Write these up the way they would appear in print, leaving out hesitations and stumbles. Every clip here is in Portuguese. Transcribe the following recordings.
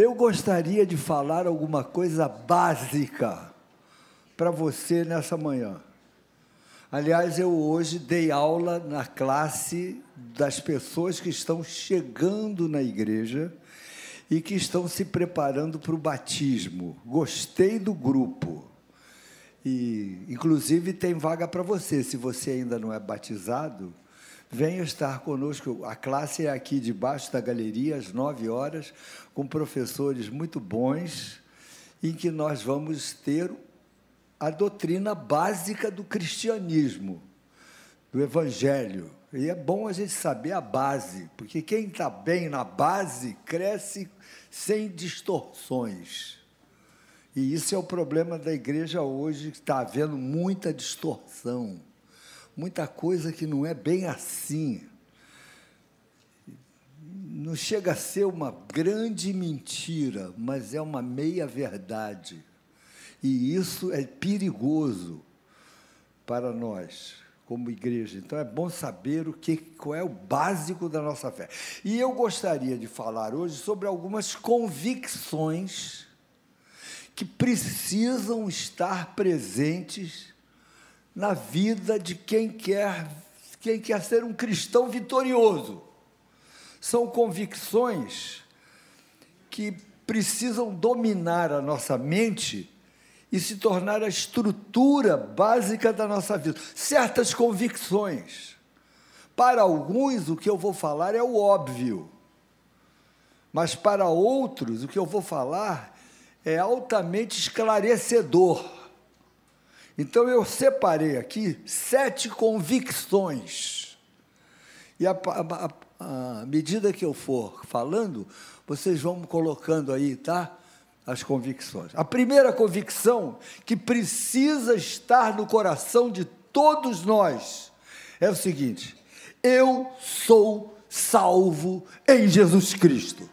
Eu gostaria de falar alguma coisa básica para você nessa manhã. Aliás, eu hoje dei aula na classe das pessoas que estão chegando na igreja e que estão se preparando para o batismo. Gostei do grupo. E, inclusive, tem vaga para você. Se você ainda não é batizado, venha estar conosco. A classe é aqui debaixo da galeria, às 9 horas, com professores muito bons, em que nós vamos ter a doutrina básica do cristianismo, do evangelho. E é bom a gente saber a base, porque quem está bem na base cresce sem distorções. E isso é o problema da igreja hoje, que está havendo muita distorção, muita coisa que não é bem assim. Não chega a ser uma grande mentira, mas é uma meia-verdade. E isso é perigoso para nós, como igreja. Então, é bom saber qual é o básico da nossa fé. E eu gostaria de falar hoje sobre algumas convicções que precisam estar presentes na vida de quem quer ser um cristão vitorioso. São convicções que precisam dominar a nossa mente e se tornar a estrutura básica da nossa vida. Certas convicções. Para alguns, o que eu vou falar é o óbvio, mas para outros, o que eu vou falar é altamente esclarecedor. Então, eu separei aqui 7 convicções. E à medida que eu for falando, vocês vão colocando aí, tá? As convicções. A primeira convicção que precisa estar no coração de todos nós é o seguinte: eu sou salvo em Jesus Cristo.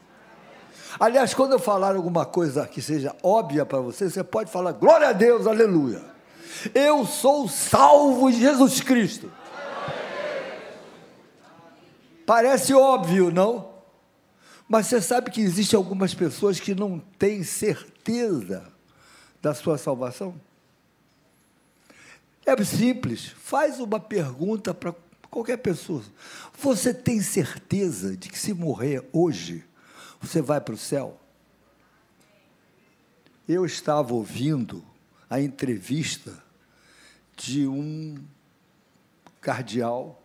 Aliás, quando eu falar alguma coisa que seja óbvia para você, você pode falar glória a Deus, aleluia. Eu sou salvo em Jesus Cristo. Parece óbvio, não? Mas você sabe que existem algumas pessoas que não têm certeza da sua salvação? É simples, faz uma pergunta para qualquer pessoa. Você tem certeza de que se morrer hoje, você vai para o céu? Eu estava ouvindo a entrevista de um cardeal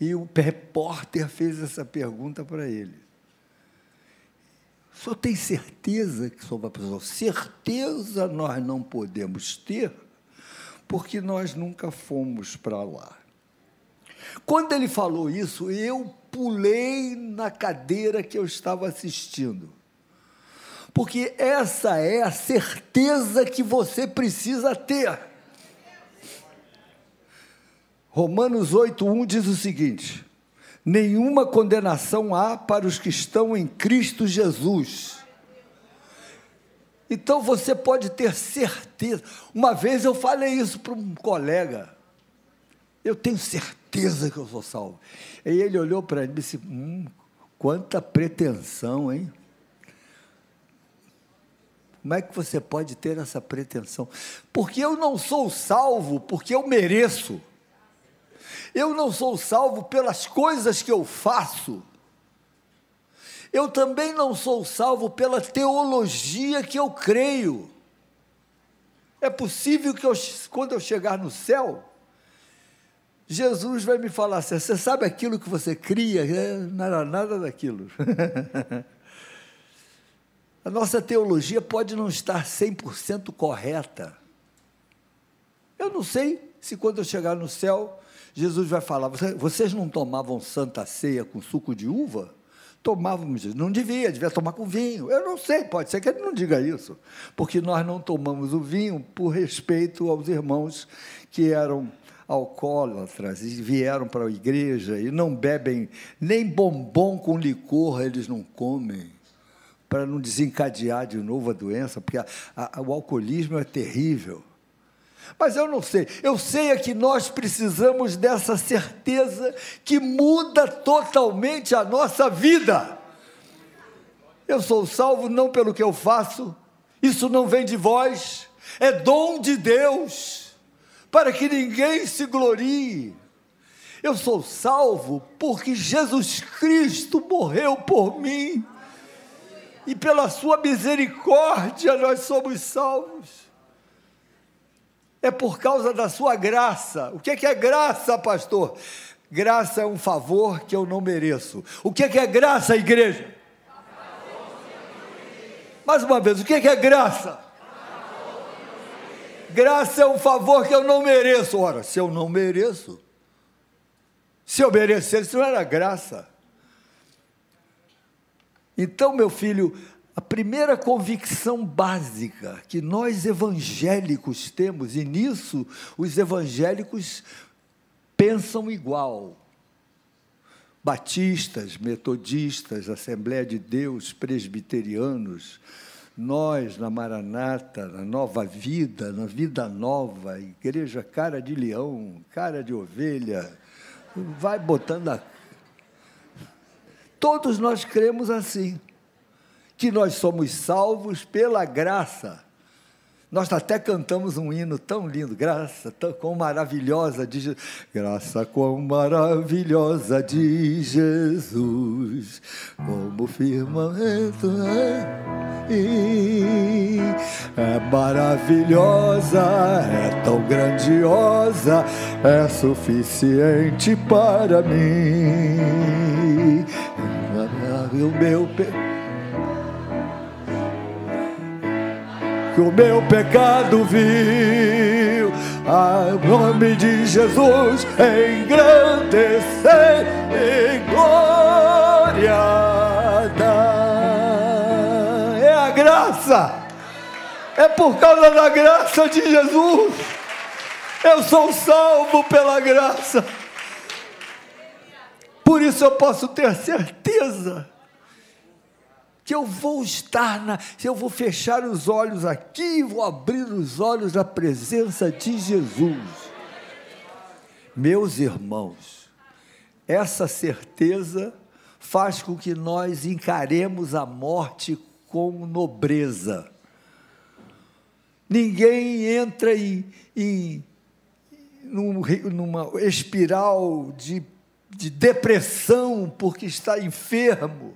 e o repórter fez essa pergunta para ele. O senhor tem certeza que o senhor vai para o céu? Certeza nós não podemos ter, porque nós nunca fomos para lá. Quando ele falou isso, eu pulei na cadeira que eu estava assistindo, porque essa é a certeza que você precisa ter. Romanos 8:1 diz o seguinte: nenhuma condenação há para os que estão em Cristo Jesus. Então, você pode ter certeza. Uma vez eu falei isso para um colega: eu tenho certeza que eu sou salvo. E ele olhou para mim e disse: quanta pretensão, hein? Como é que você pode ter essa pretensão? Porque eu não sou salvo porque eu mereço. Eu não sou salvo pelas coisas que eu faço. Eu também não sou salvo pela teologia que eu creio. É possível que quando eu chegar no céu, Jesus vai me falar assim: você sabe aquilo que você cria? Não era nada daquilo. A nossa teologia pode não estar 100% correta. Eu não sei se quando eu chegar no céu, Jesus vai falar: vocês não tomavam santa ceia com suco de uva? Tomávamos, não devia tomar com vinho. Eu não sei, pode ser que ele não diga isso, porque nós não tomamos o vinho por respeito aos irmãos que eram alcoólatras e vieram para a igreja e não bebem, nem bombom com licor eles não comem, para não desencadear de novo a doença, porque o alcoolismo é terrível. Mas eu não sei, eu sei é que nós precisamos dessa certeza que muda totalmente a nossa vida. Eu sou salvo não pelo que eu faço, isso não vem de vós, é dom de Deus, para que ninguém se glorie. Eu sou salvo porque Jesus Cristo morreu por mim, e pela sua misericórdia nós somos salvos. É por causa da sua graça. O que é graça, pastor? Graça é um favor que eu não mereço. O que é graça, igreja? Mais uma vez, o que é graça? Graça é um favor que eu não mereço. Ora, se eu não mereço, se eu merecesse, isso não era graça. Então, meu filho, a primeira convicção básica que nós evangélicos temos, e nisso os evangélicos pensam igual, batistas, metodistas, Assembleia de Deus, presbiterianos, nós na Maranata, na Nova Vida, na Vida Nova, Igreja Cara de Leão, Cara de Ovelha, vai botando a... Todos nós cremos assim, que nós somos salvos pela graça. Nós até cantamos um hino tão lindo, graça quão maravilhosa de Jesus. Graça quão maravilhosa de Jesus, como o firmamento é maravilhosa, é tão grandiosa, é suficiente para mim. Que o meu pecado viu, a nome de Jesus engrandecer e glória dar. É a graça, é por causa da graça de Jesus, eu sou salvo pela graça, por isso eu posso ter certeza que eu vou estar eu vou fechar os olhos aqui e vou abrir os olhos na presença de Jesus. Meus irmãos, essa certeza faz com que nós encaremos a morte com nobreza. Ninguém entra numa espiral de depressão porque está enfermo.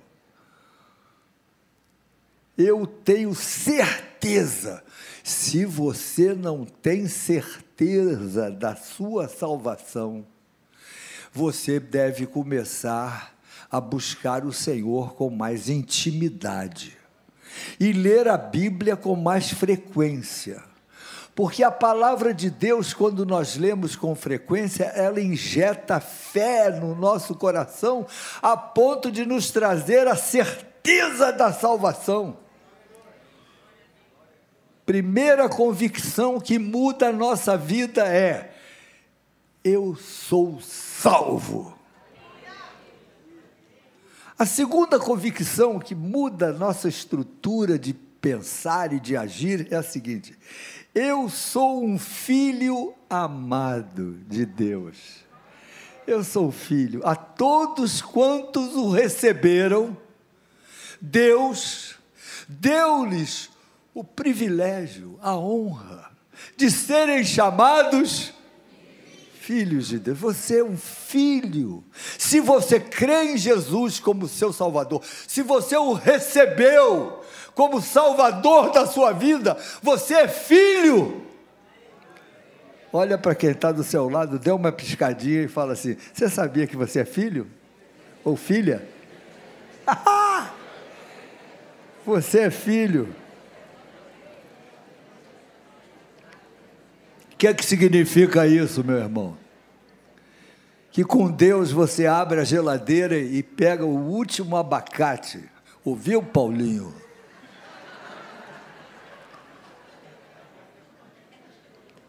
Eu tenho certeza. Se você não tem certeza da sua salvação, você deve começar a buscar o Senhor com mais intimidade e ler a Bíblia com mais frequência, porque a palavra de Deus, quando nós lemos com frequência, ela injeta fé no nosso coração a ponto de nos trazer a certeza da salvação. Primeira convicção que muda a nossa vida é: eu sou salvo. A segunda convicção que muda a nossa estrutura de pensar e de agir é a seguinte: eu sou um filho amado de Deus. Eu sou filho. A todos quantos o receberam, Deus deu-lhes o privilégio, a honra de serem chamados filhos de Deus. Você é um filho. Se você crê em Jesus como seu Salvador, se você o recebeu como Salvador da sua vida, você é filho. Olha para quem está do seu lado, dê uma piscadinha e fala assim: você sabia que você é filho? Ou filha? Você é filho. O que é que significa isso, meu irmão? Que com Deus você abre a geladeira e pega o último abacate. Ouviu, Paulinho?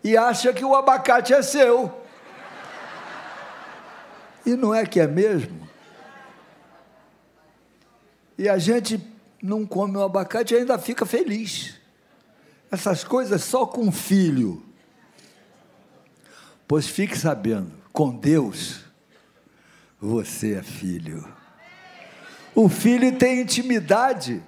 E acha que o abacate é seu. E não é que é mesmo? E a gente não come o abacate e ainda fica feliz. Essas coisas só com filho. Pois fique sabendo, com Deus, você é filho. O filho tem intimidade.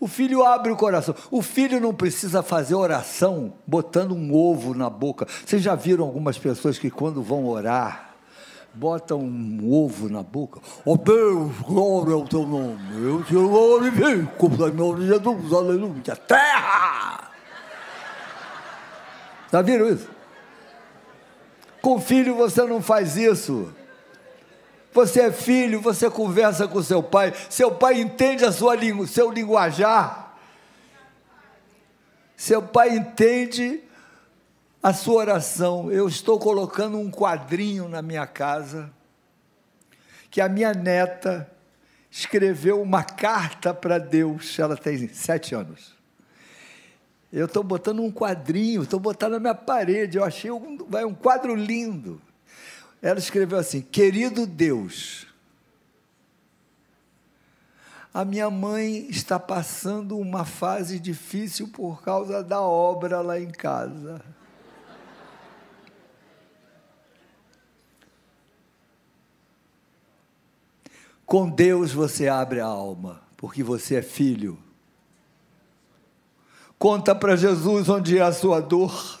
O filho abre o coração. O filho não precisa fazer oração botando um ovo na boca. Vocês já viram algumas pessoas que quando vão orar, botam um ovo na boca? Ó Deus, glória ao teu nome. Eu te glorifico, em nome de Jesus, aleluia. Terra! Já viram isso? Com filho você não faz isso. Você é filho, você conversa com seu pai entende a sua língua, seu linguajar, seu pai entende a sua oração. Eu estou colocando um quadrinho na minha casa, que a minha neta escreveu uma carta para Deus, ela tem 7 anos, eu estou botando um quadrinho, estou botando na minha parede, eu achei um quadro lindo. Ela escreveu assim: querido Deus, a minha mãe está passando uma fase difícil por causa da obra lá em casa. Com Deus você abre a alma, porque você é filho. Conta para Jesus onde é a sua dor.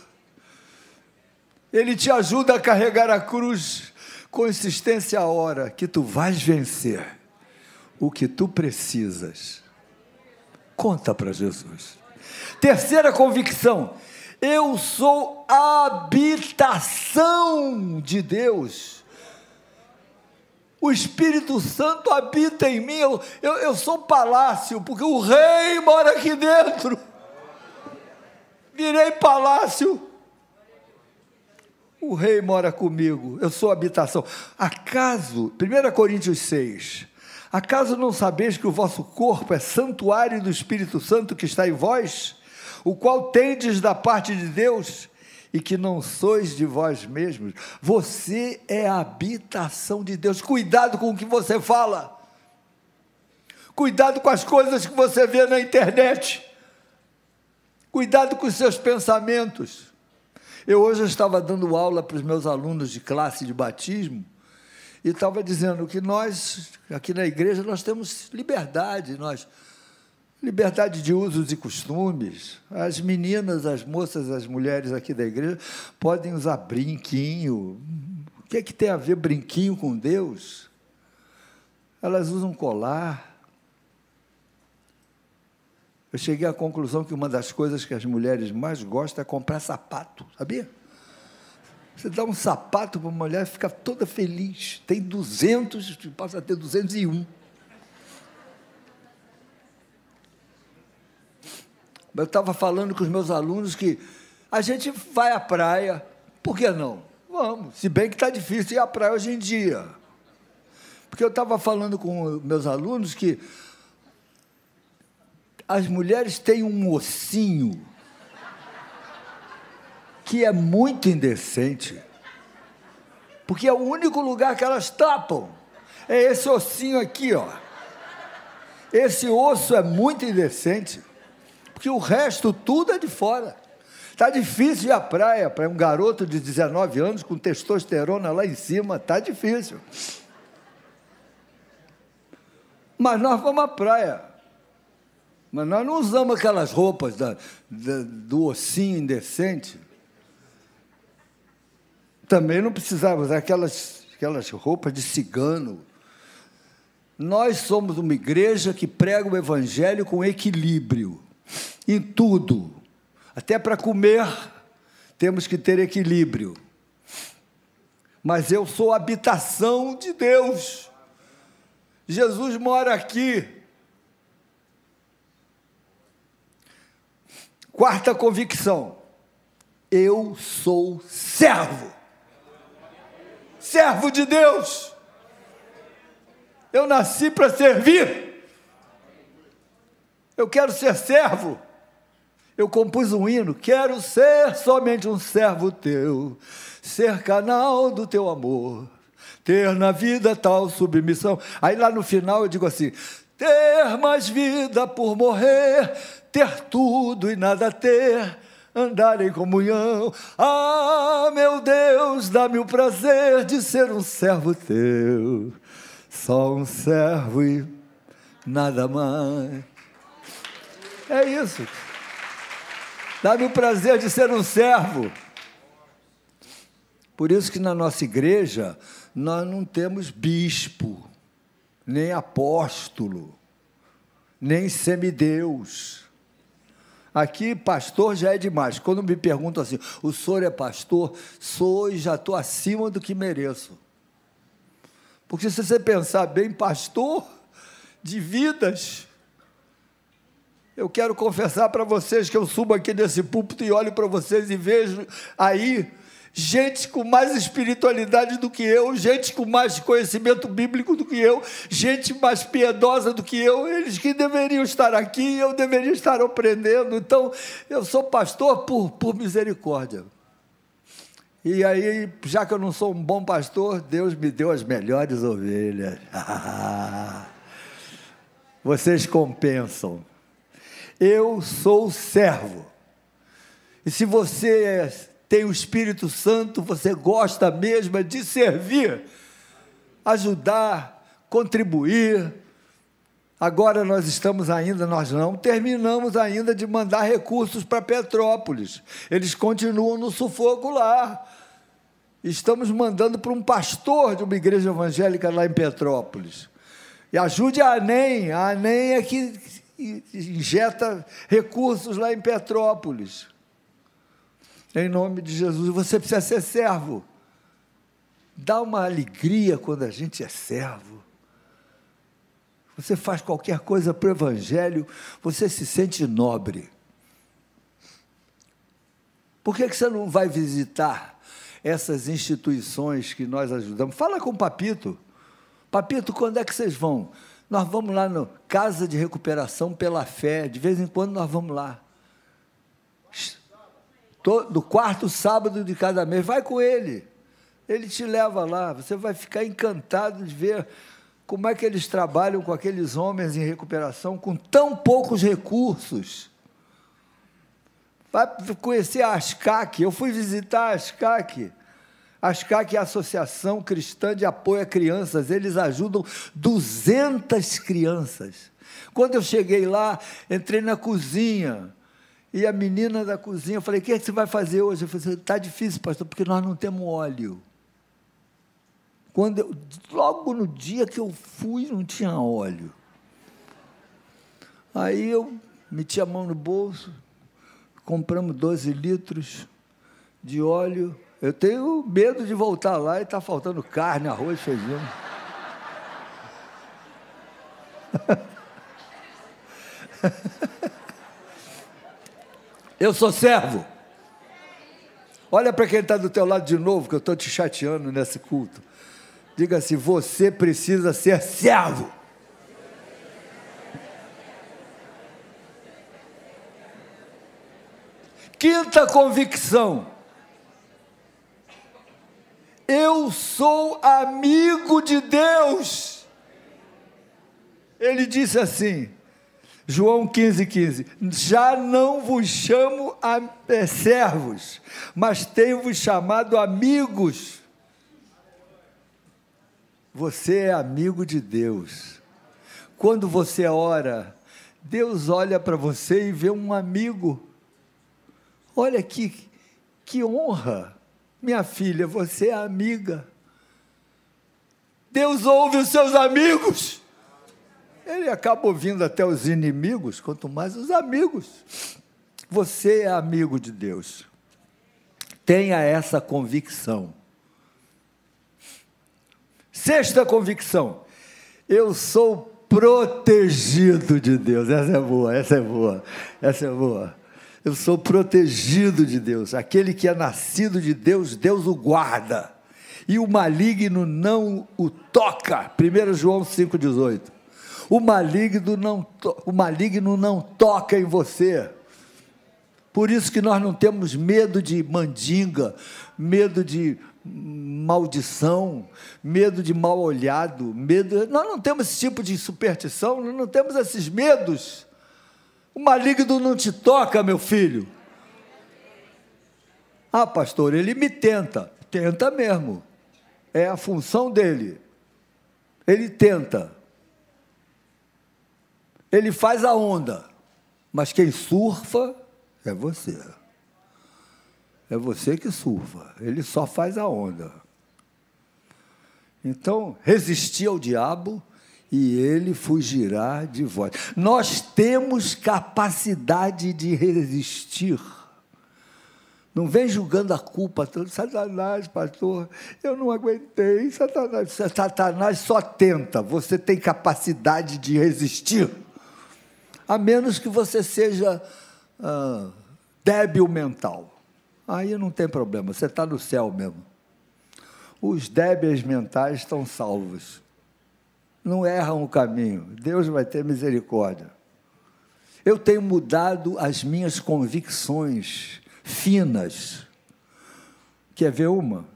Ele te ajuda a carregar a cruz com insistência, a hora que tu vais vencer o que tu precisas. Conta para Jesus. Terceira convicção: eu sou a habitação de Deus. O Espírito Santo habita em mim. Eu sou palácio, porque o Rei mora aqui dentro. Virei palácio. O Rei mora comigo, eu sou habitação. Acaso, 1 Coríntios 6, acaso não sabeis que o vosso corpo é santuário do Espírito Santo que está em vós, o qual tendes da parte de Deus, e que não sois de vós mesmos? Você é a habitação de Deus. Cuidado com o que você fala. Cuidado com as coisas que você vê na internet. Cuidado com os seus pensamentos. Eu hoje estava dando aula para os meus alunos de classe de batismo e estava dizendo que nós, aqui na igreja, nós temos liberdade de usos e costumes. As meninas, as moças, as mulheres aqui da igreja podem usar brinquinho. O que é que tem a ver brinquinho com Deus? Elas usam colar. Eu cheguei à conclusão que uma das coisas que as mulheres mais gostam é comprar sapato, sabia? Você dá um sapato para uma mulher e fica toda feliz. Tem 200, passa a ter 201. Eu estava falando com os meus alunos que a gente vai à praia, por que não? Vamos, se bem que está difícil ir à praia hoje em dia. Porque eu estava falando com meus alunos que as mulheres têm um ossinho que é muito indecente, porque é o único lugar que elas tapam. É esse ossinho aqui, ó. Esse osso é muito indecente, porque o resto tudo é de fora. Está difícil ir à praia para um garoto de 19 anos com testosterona lá em cima, está difícil. Mas nós vamos à praia. Mas nós não usamos aquelas roupas do ossinho indecente. Também não precisávamos aquelas roupas de cigano. Nós somos uma igreja que prega o evangelho com equilíbrio em tudo. Até para comer, temos que ter equilíbrio. Mas eu sou a habitação de Deus. Jesus mora aqui. Quarta convicção: eu sou servo. Servo de Deus. Eu nasci para servir. Eu quero ser servo. Eu compus um hino: quero ser somente um servo teu, ser canal do teu amor, ter na vida tal submissão. Aí lá no final eu digo assim: ter mais vida por morrer, ter tudo e nada ter, andar em comunhão. Ah, meu Deus, dá-me o prazer de ser um servo teu, só um servo e nada mais. É isso. Dá-me o prazer de ser um servo. Por isso que na nossa igreja nós não temos bispo, nem apóstolo, nem semideus. Aqui pastor já é demais. Quando me perguntam assim, o senhor é pastor? Sou e já estou acima do que mereço. Porque se você pensar bem, pastor de vidas, eu quero confessar para vocês que eu subo aqui nesse púlpito e olho para vocês e vejo aí gente com mais espiritualidade do que eu, gente com mais conhecimento bíblico do que eu, gente mais piedosa do que eu, eles que deveriam estar aqui, eu deveria estar aprendendo. Então, eu sou pastor por misericórdia. E aí, já que eu não sou um bom pastor, Deus me deu as melhores ovelhas. Vocês compensam. Eu sou servo. E se você tem o Espírito Santo, você gosta mesmo de servir, ajudar, contribuir. Agora nós não terminamos ainda de mandar recursos para Petrópolis. Eles continuam no sufoco lá. Estamos mandando para um pastor de uma igreja evangélica lá em Petrópolis. E ajude a ANEM. A ANEM é que injeta recursos lá em Petrópolis. Em nome de Jesus, você precisa ser servo. Dá uma alegria quando a gente é servo. Você faz qualquer coisa para o Evangelho, você se sente nobre. Por que você não vai visitar essas instituições que nós ajudamos? Fala com o Papito. Papito, quando é que vocês vão? Nós vamos lá no Casa de Recuperação pela Fé. De vez em quando nós vamos lá. Do quarto sábado de cada mês. Vai com ele. Ele te leva lá. Você vai ficar encantado de ver como é que eles trabalham com aqueles homens em recuperação com tão poucos recursos. Vai conhecer a ASCAC. Eu fui visitar a ASCAC. A ASCAC é a Associação Cristã de Apoio a Crianças. Eles ajudam 200 crianças. Quando eu cheguei lá, entrei na cozinha, e a menina da cozinha, eu falei, o que você vai fazer hoje? Eu falei, está difícil, pastor, porque nós não temos óleo. Logo no dia que eu fui, não tinha óleo. Aí eu meti a mão no bolso, compramos 12 litros de óleo. Eu tenho medo de voltar lá e está faltando carne, arroz, feijão. Eu sou servo. Olha para quem está do teu lado de novo, que eu estou te chateando nesse culto. Diga assim, você precisa ser servo. Quinta convicção. Eu sou amigo de Deus. Ele disse assim, João 15:15, já não vos chamo servos, mas tenho-vos chamado amigos. Você é amigo de Deus. Quando você ora, Deus olha para você e vê um amigo. Olha que honra. Minha filha, você é amiga. Deus ouve os seus amigos. Ele acaba ouvindo até os inimigos, quanto mais os amigos. Você é amigo de Deus. Tenha essa convicção. Sexta convicção, eu sou protegido de Deus. Essa é boa. Eu sou protegido de Deus. Aquele que é nascido de Deus, Deus o guarda. E o maligno não o toca. 1 João 5,18. O maligno não toca em você. Por isso que nós não temos medo de mandinga, medo de maldição, medo de mal olhado, nós não temos esse tipo de superstição, nós não temos esses medos. O maligno não te toca, meu filho. Ah, pastor, ele me tenta. Tenta mesmo. É a função dele. Ele tenta. Ele faz a onda. Mas quem surfa é você. É você que surfa. Ele só faz a onda. Então, resisti ao diabo e ele fugirá de vós. Nós temos capacidade de resistir. Não vem julgando a culpa toda. Satanás, pastor, eu não aguentei. Satanás, Satanás só tenta. Você tem capacidade de resistir. A menos que você seja débil mental. Aí não tem problema, você está no céu mesmo. Os débeis mentais estão salvos. Não erram o caminho. Deus vai ter misericórdia. Eu tenho mudado as minhas convicções finas. Quer ver uma?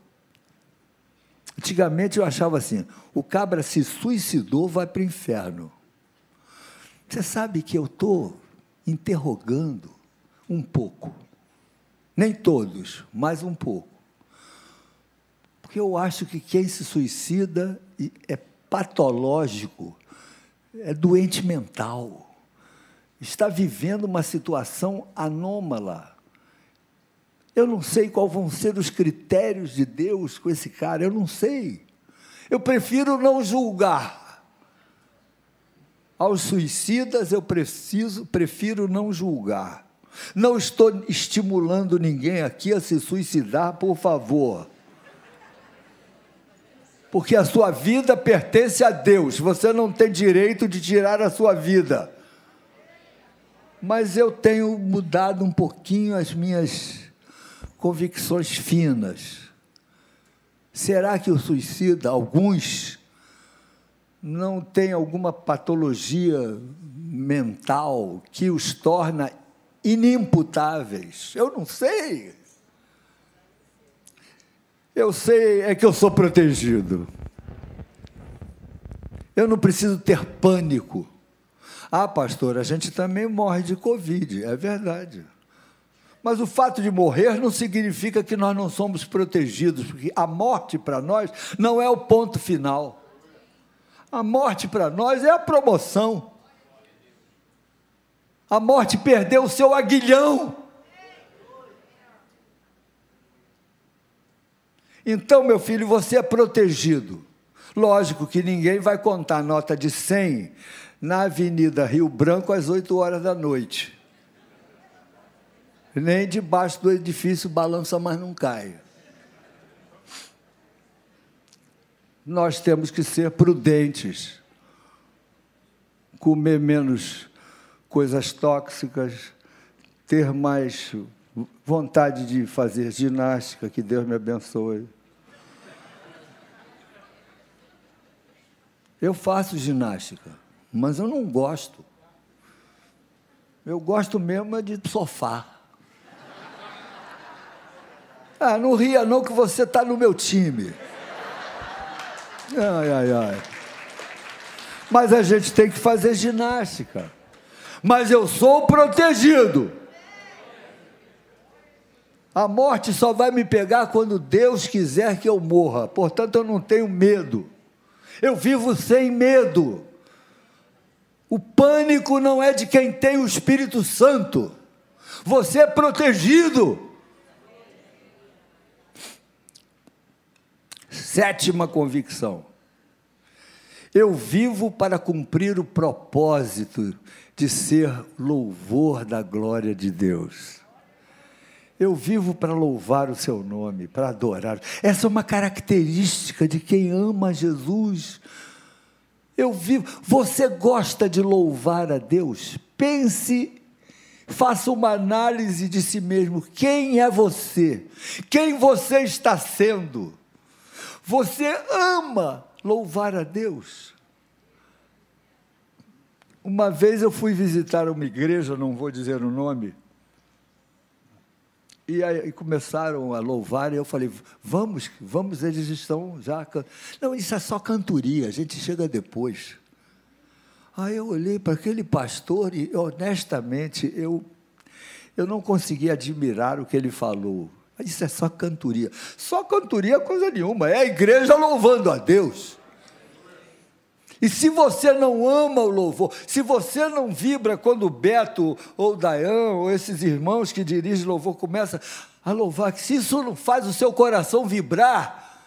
Antigamente eu achava assim, o cabra se suicidou, vai para o inferno. Você sabe que eu estou interrogando um pouco, nem todos, mas um pouco, porque eu acho que quem se suicida é patológico, é doente mental, está vivendo uma situação anômala. Eu não sei quais vão ser os critérios de Deus com esse cara, eu não sei. Eu prefiro não julgar. Aos suicidas, eu prefiro não julgar. Não estou estimulando ninguém aqui a se suicidar, por favor. Porque a sua vida pertence a Deus, você não tem direito de tirar a sua vida. Mas eu tenho mudado um pouquinho as minhas convicções finas. Será que o suicida, alguns, não tem alguma patologia mental que os torna inimputáveis? Eu não sei. Eu sei é que eu sou protegido. Eu não preciso ter pânico. Ah, pastor, a gente também morre de Covid, é verdade. Mas o fato de morrer não significa que nós não somos protegidos, porque a morte para nós não é o ponto final. A morte para nós é a promoção. A morte perdeu o seu aguilhão. Então, meu filho, você é protegido. Lógico que ninguém vai contar nota de 100 na Avenida Rio Branco às 8 horas da noite. Nem debaixo do edifício balança, mas não cai. Nós temos que ser prudentes, comer menos coisas tóxicas, ter mais vontade de fazer ginástica, que Deus me abençoe. Eu faço ginástica, mas eu não gosto. Eu gosto mesmo de sofá. Ah, não ria não que você está no meu time. Ai, ai, ai. Mas a gente tem que fazer ginástica. Mas eu sou protegido. A morte só vai me pegar quando Deus quiser que eu morra. Portanto, eu não tenho medo. Eu vivo sem medo. O pânico não é de quem tem o Espírito Santo. Você é protegido. 7ª convicção. Eu vivo para cumprir o propósito de ser louvor da glória de Deus. Eu vivo para louvar o seu nome, para adorar. Essa é uma característica de quem ama Jesus. Eu vivo. Você gosta de louvar a Deus? Pense, faça uma análise de si mesmo. Quem é você? Quem você está sendo? Você ama louvar a Deus? Uma vez eu fui visitar uma igreja, não vou dizer o nome, e aí começaram a louvar, e eu falei, vamos, eles estão já... Não, isso é só cantoria, a gente chega depois. Aí eu olhei para aquele pastor e, honestamente, eu não consegui admirar o que ele falou. Isso é só cantoria. Só cantoria é coisa nenhuma, é a igreja louvando a Deus. E se você não ama o louvor, se você não vibra quando o Beto ou o Dayan ou esses irmãos que dirigem louvor começam a louvar, se isso não faz o seu coração vibrar,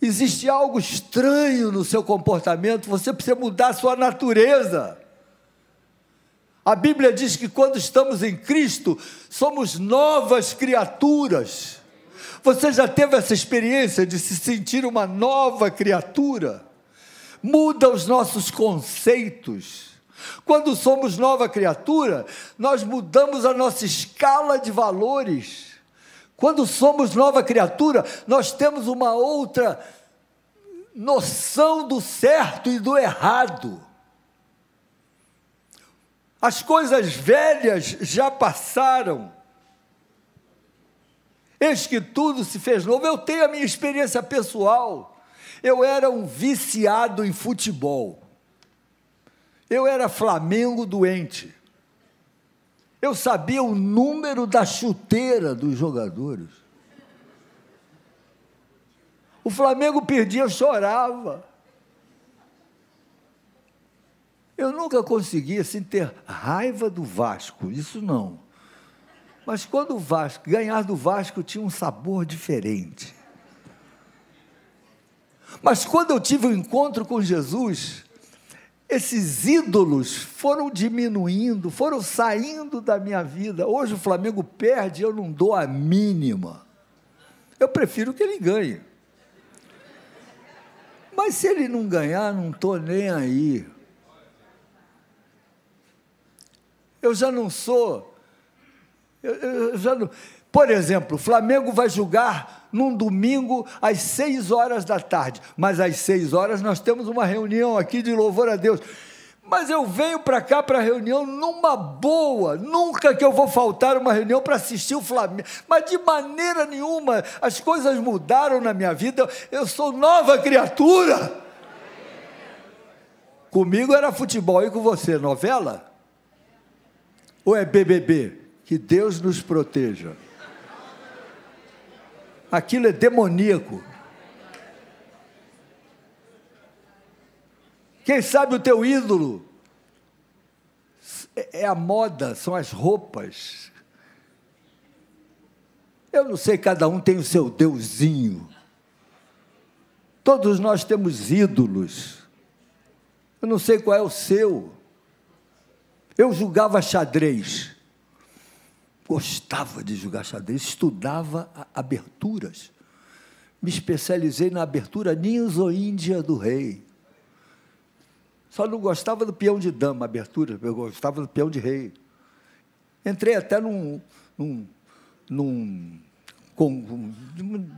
existe algo estranho no seu comportamento, você precisa mudar a sua natureza. A Bíblia diz que quando estamos em Cristo, somos novas criaturas. Você já teve essa experiência de se sentir uma nova criatura? Muda os nossos conceitos. Quando somos nova criatura, nós mudamos a nossa escala de valores. Quando somos nova criatura, nós temos uma outra noção do certo e do errado. As coisas velhas já passaram, eis que tudo se fez novo. Eu tenho a minha experiência pessoal, eu era um viciado em futebol, eu era Flamengo doente, eu sabia o número da chuteira dos jogadores, o Flamengo perdia, eu chorava. Eu nunca consegui, assim, ter raiva do Vasco, isso não. Mas quando o Vasco, ganhar do Vasco tinha um sabor diferente. Mas quando eu tive um encontro com Jesus, esses ídolos foram diminuindo, foram saindo da minha vida. Hoje o Flamengo perde, eu não dou a mínima. Eu prefiro que ele ganhe. Mas se ele não ganhar, não estou nem aí. Eu já não sou, eu já não... Por exemplo, o Flamengo vai jogar num domingo às 18h, mas às 18h nós temos uma reunião aqui de louvor a Deus, mas eu venho para cá para a reunião numa boa, nunca que eu vou faltar uma reunião para assistir o Flamengo, mas de maneira nenhuma. As coisas mudaram na minha vida, eu sou nova criatura. Comigo era futebol, e com você, novela? Ou é BBB? Que Deus nos proteja. Aquilo é demoníaco. Quem sabe o teu ídolo é a moda, são as roupas. Eu não sei, cada um tem o seu deusinho. Todos nós temos ídolos. Eu não sei qual é o seu. Eu jogava xadrez, gostava de jogar xadrez, estudava aberturas, me especializei na abertura ninzo-índia do rei, só não gostava do peão de dama, abertura, eu gostava do peão de rei. Entrei até num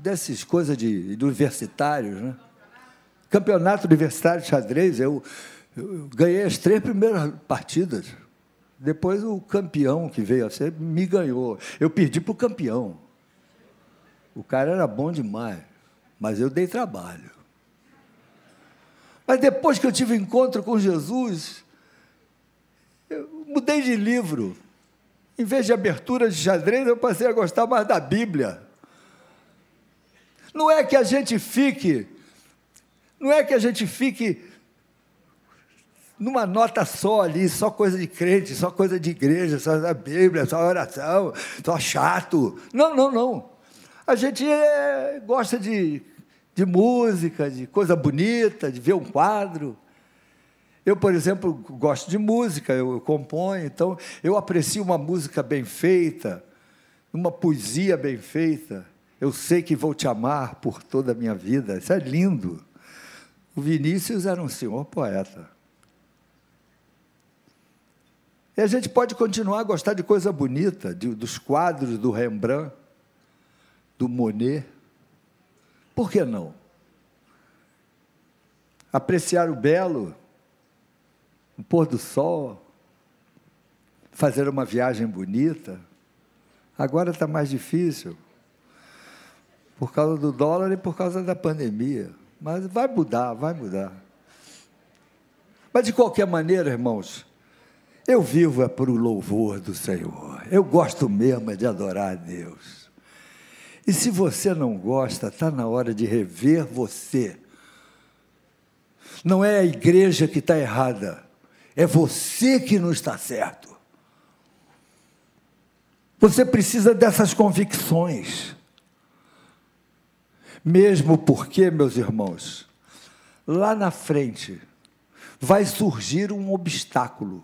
dessas coisas de universitários, né? Campeonato universitário de xadrez, eu ganhei as 3 primeiras partidas. Depois o campeão que veio a ser me ganhou. Eu perdi para o campeão. O cara era bom demais, mas eu dei trabalho. Mas depois que eu tive encontro com Jesus, eu mudei de livro. Em vez de abertura de xadrez, eu passei a gostar mais da Bíblia. Não é que a gente fique numa nota só ali, só coisa de crente, só coisa de igreja, só da Bíblia, só oração, só chato. Não. A gente gosta de música, de coisa bonita, de ver um quadro. Eu, por exemplo, gosto de música, eu componho, então eu aprecio uma música bem feita, uma poesia bem feita. Eu sei que vou te amar por toda a minha vida. Isso é lindo. O Vinícius era um senhor poeta. E a gente pode continuar a gostar de coisa bonita, dos quadros do Rembrandt, do Monet. Por que não? Apreciar o belo, o pôr do sol, fazer uma viagem bonita. Agora está mais difícil, por causa do dólar e por causa da pandemia. Mas vai mudar. Mas, de qualquer maneira, irmãos, eu vivo é para o louvor do Senhor. Eu gosto mesmo de adorar a Deus. E se você não gosta, está na hora de rever você. Não é a igreja que está errada, é você que não está certo. Você precisa dessas convicções. Mesmo porque, meus irmãos, lá na frente vai surgir um obstáculo.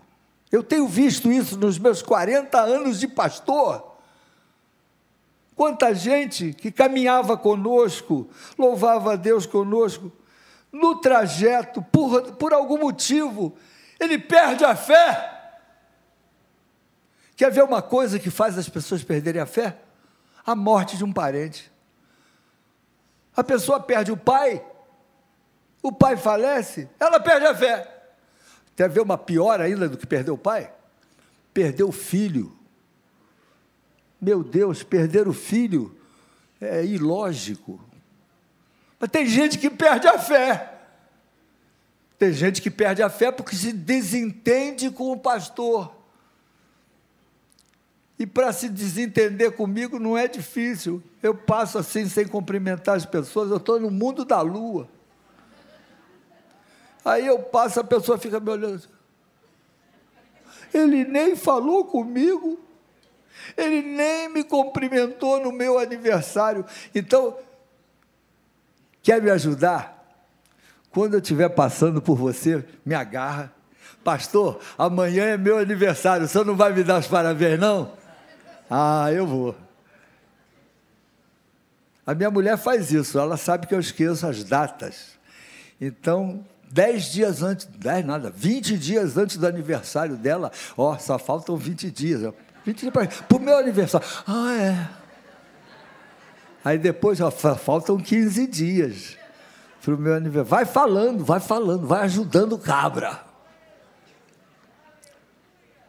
Eu tenho visto isso nos meus 40 anos de pastor. Quanta gente que caminhava conosco, louvava a Deus conosco, no trajeto, por algum motivo, ele perde a fé. Quer ver uma coisa que faz as pessoas perderem a fé? A morte de um parente. A pessoa perde o pai falece, ela perde a fé. Quer ver uma pior ainda do que perder o pai? Perder o filho. Meu Deus, perder o filho é ilógico. Mas tem gente que perde a fé. Tem gente que perde a fé porque se desentende com o pastor. E para se desentender comigo não é difícil. Eu passo assim, sem cumprimentar as pessoas, eu estou no mundo da lua. Aí eu passo, a pessoa fica me olhando assim. Ele nem falou comigo, ele nem me cumprimentou no meu aniversário. Então, quer me ajudar? Quando eu estiver passando por você, me agarra. Pastor, amanhã é meu aniversário, você não vai me dar os parabéns, não? Ah, eu vou. A minha mulher faz isso, ela sabe que eu esqueço as datas. Então, 20 dias antes do aniversário dela, só faltam 20 dias. 20 dias para o meu aniversário. Ah, é. Aí depois, faltam 15 dias para o meu aniversário. Vai falando, vai ajudando o cabra.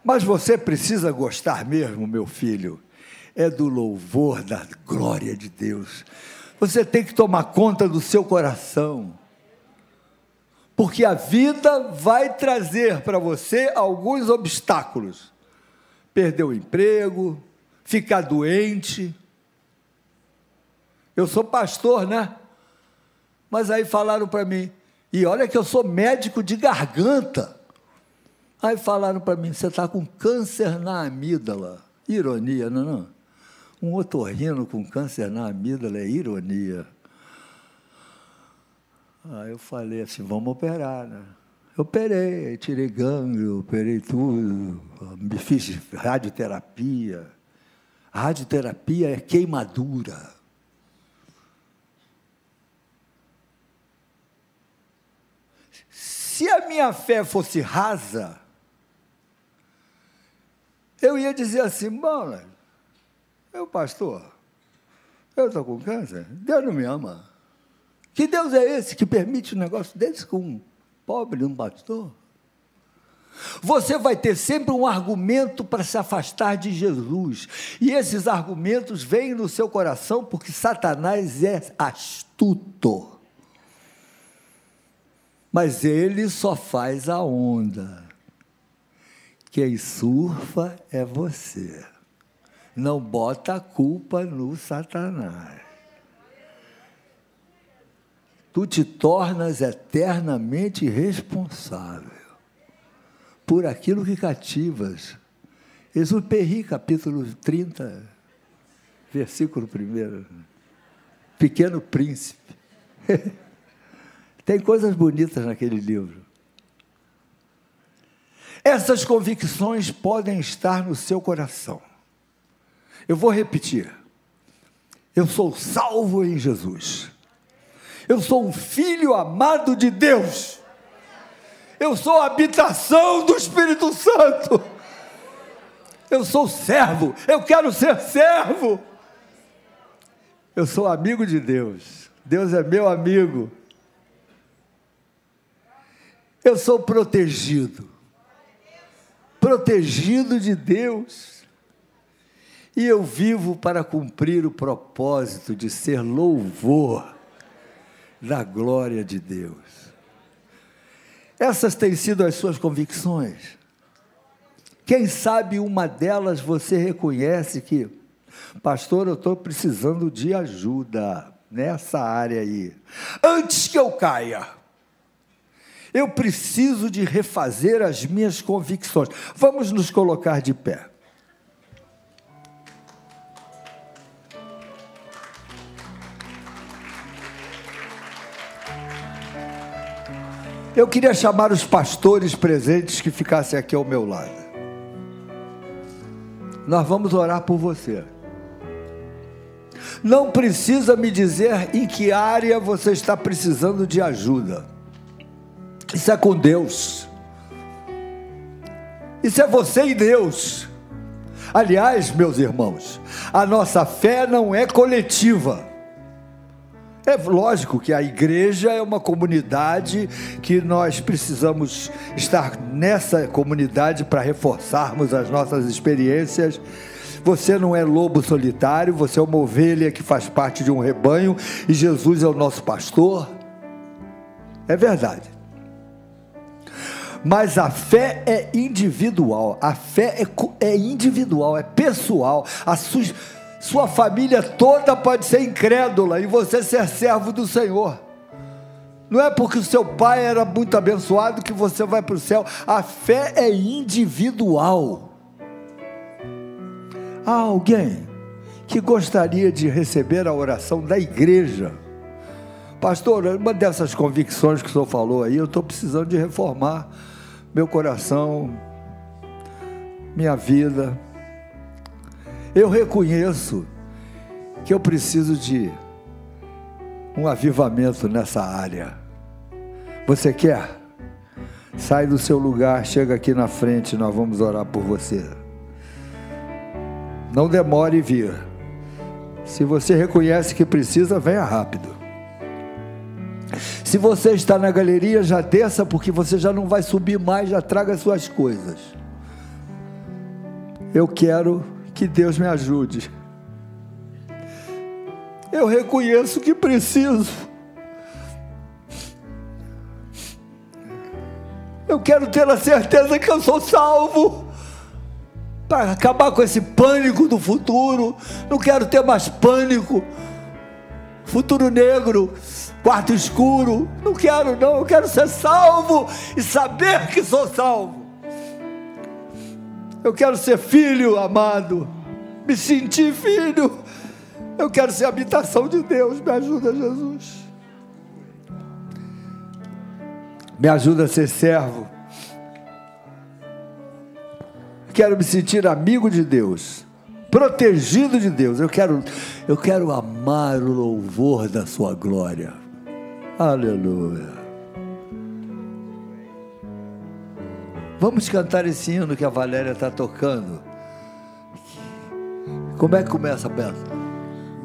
Mas você precisa gostar mesmo, meu filho, é do louvor da glória de Deus. Você tem que tomar conta do seu coração, porque a vida vai trazer para você alguns obstáculos. Perder o emprego, ficar doente. Eu sou pastor, né? Mas aí falaram para mim, e olha que eu sou médico de garganta. Aí falaram para mim, você está com câncer na amígdala. Ironia, não? Um otorrino com câncer na amígdala é ironia. Aí eu falei assim, vamos operar, né? Eu operei, tirei gânglio, operei tudo, me fiz radioterapia. A radioterapia é queimadura. Se a minha fé fosse rasa, eu ia dizer assim, bom, eu pastor, eu estou com câncer, Deus não me ama. Que Deus é esse que permite um negócio desse com um pobre, um pastor? Você vai ter sempre um argumento para se afastar de Jesus. E esses argumentos vêm no seu coração porque Satanás é astuto. Mas ele só faz a onda. Quem surfa é você. Não bota a culpa no Satanás. Tu te tornas eternamente responsável por aquilo que cativas. Exupéry, capítulo 30, versículo 1. Pequeno Príncipe. Tem coisas bonitas naquele livro. Essas convicções podem estar no seu coração. Eu vou repetir. Eu sou salvo em Jesus. Eu sou um filho amado de Deus. Eu sou a habitação do Espírito Santo. Eu sou servo. Eu quero ser servo. Eu sou amigo de Deus. Deus é meu amigo. Eu sou protegido. Protegido de Deus, e eu vivo para cumprir o propósito de ser louvor da glória de Deus. Essas têm sido as suas convicções. Quem sabe uma delas você reconhece que, pastor, eu estou precisando de ajuda nessa área aí, antes que eu caia. Eu preciso de refazer as minhas convicções. Vamos nos colocar de pé. Eu queria chamar os pastores presentes que ficassem aqui ao meu lado. Nós vamos orar por você. Não precisa me dizer em que área você está precisando de ajuda. Isso é com Deus. Isso é você e Deus. Aliás, meus irmãos, a nossa fé não é coletiva. É lógico que a igreja é uma comunidade que nós precisamos estar nessa comunidade para reforçarmos as nossas experiências. Você não é lobo solitário, você é uma ovelha que faz parte de um rebanho e Jesus é o nosso pastor. É verdade. Mas a fé é individual, a fé é individual, é pessoal, a sua família toda pode ser incrédula e você ser servo do Senhor. Não é porque o seu pai era muito abençoado que você vai para o céu. A fé é individual. Há alguém que gostaria de receber a oração da igreja? Pastor, uma dessas convicções que o senhor falou aí, eu estou precisando de reformar meu coração, minha vida. Eu reconheço que eu preciso de um avivamento nessa área. Você quer? Sai do seu lugar, chega aqui na frente, nós vamos orar por você. Não demore em vir. Se você reconhece que precisa, venha rápido. Se você está na galeria, já desça, porque você já não vai subir mais, já traga suas coisas. Eu quero que Deus me ajude. Eu reconheço que preciso. Eu quero ter a certeza que eu sou salvo, para acabar com esse pânico do futuro. Não quero ter mais pânico, futuro negro, quarto escuro. Não quero, não. Eu quero ser salvo e saber que sou salvo. Eu quero ser filho amado, me sentir filho. Eu quero ser a habitação de Deus. Me ajuda, Jesus. Me ajuda a ser servo. Quero me sentir amigo de Deus, protegido de Deus. Eu quero amar o louvor da sua glória. Aleluia. Vamos cantar esse hino que a Valéria está tocando. Como é que começa a peça?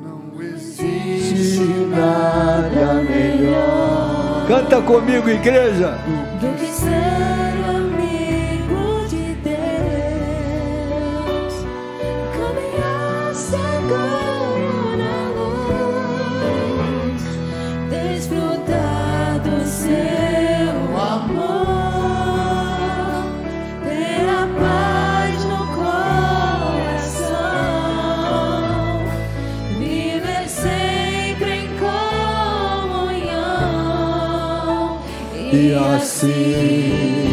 Não existe nada melhor. Canta comigo, igreja. Do que ser amigo de Deus, caminhar cego na luz, desfrutar do seu amor. E assim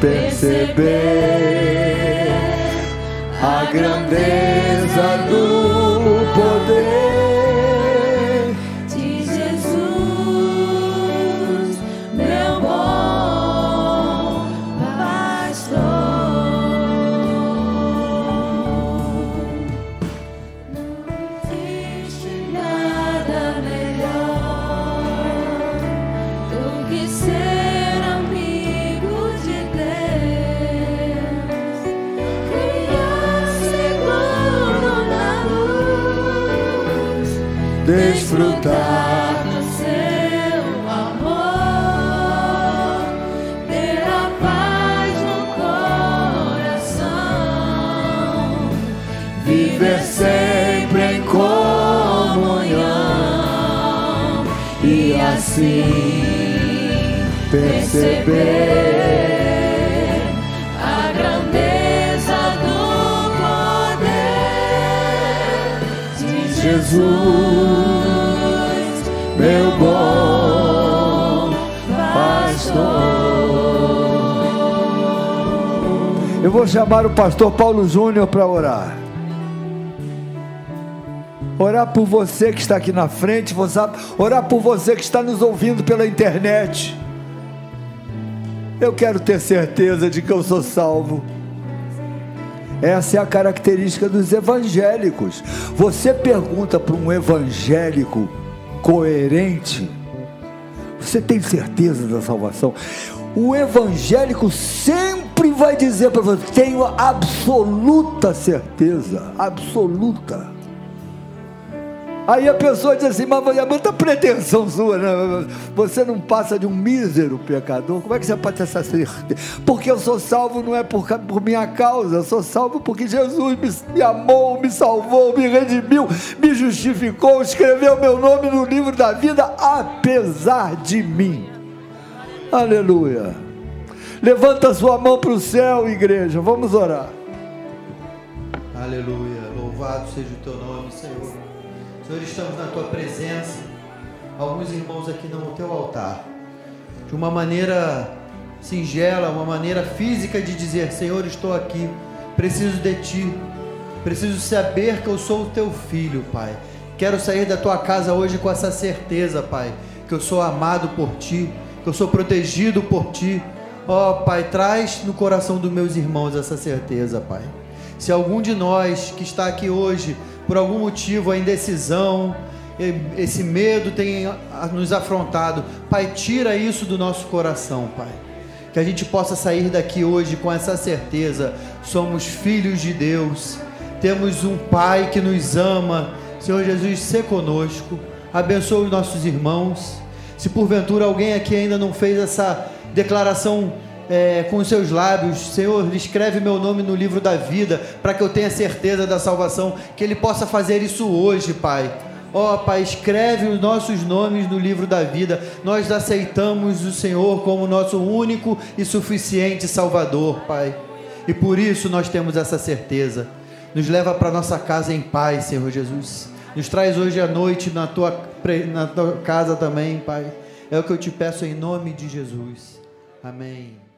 perceber a grandeza do poder de Jesus, meu bom pastor. Não existe nada melhor do que ser amigo de Deus, criar seguro na luz, desfrutar do seu amor, ter a paz no coração, viver sempre em comunhão e assim perceber a grandeza do poder de Jesus, meu bom pastor. Eu vou chamar o pastor Paulo Júnior para orar. Orar por você que está aqui na frente, orar por você que está nos ouvindo pela internet. Eu quero ter certeza de que eu sou salvo. Essa é a característica dos evangélicos. Você pergunta para um evangélico coerente: você tem certeza da salvação? O evangélico sempre vai dizer para você: tenho absoluta certeza, absoluta. Aí a pessoa diz assim: mas é muita pretensão sua, né? Você não passa de um mísero pecador, como é que você pode ter essa certeza? Porque eu sou salvo não é por minha causa, eu sou salvo porque Jesus me amou, me salvou, me redimiu, me justificou, escreveu meu nome no livro da vida, apesar de mim. Aleluia. Levanta sua mão para o céu, igreja, vamos orar. Aleluia, louvado seja o teu nome, Senhor. Senhor, estamos na Tua presença, alguns irmãos aqui no Teu altar, de uma maneira singela, uma maneira física de dizer: Senhor, estou aqui, preciso de Ti, preciso saber que eu sou o Teu filho, Pai. Quero sair da Tua casa hoje com essa certeza, Pai, que eu sou amado por Ti, que eu sou protegido por Ti. Ó, Pai, traz no coração dos meus irmãos essa certeza, Pai. Se algum de nós que está aqui hoje, por algum motivo, a indecisão, esse medo tem nos afrontado, Pai, tira isso do nosso coração, Pai. Que a gente possa sair daqui hoje com essa certeza: somos filhos de Deus, temos um Pai que nos ama. Senhor Jesus, sê conosco, abençoa os nossos irmãos. Se porventura alguém aqui ainda não fez essa declaração com os seus lábios, Senhor, escreve meu nome no livro da vida, para que eu tenha certeza da salvação, que ele possa fazer isso hoje, Pai. Ó, Pai, escreve os nossos nomes no livro da vida. Nós aceitamos o Senhor como nosso único e suficiente Salvador, Pai, e por isso nós temos essa certeza. Nos leva para nossa casa em paz, Senhor Jesus. Nos traz hoje à noite na tua casa também, Pai. É o que eu te peço em nome de Jesus. Amém.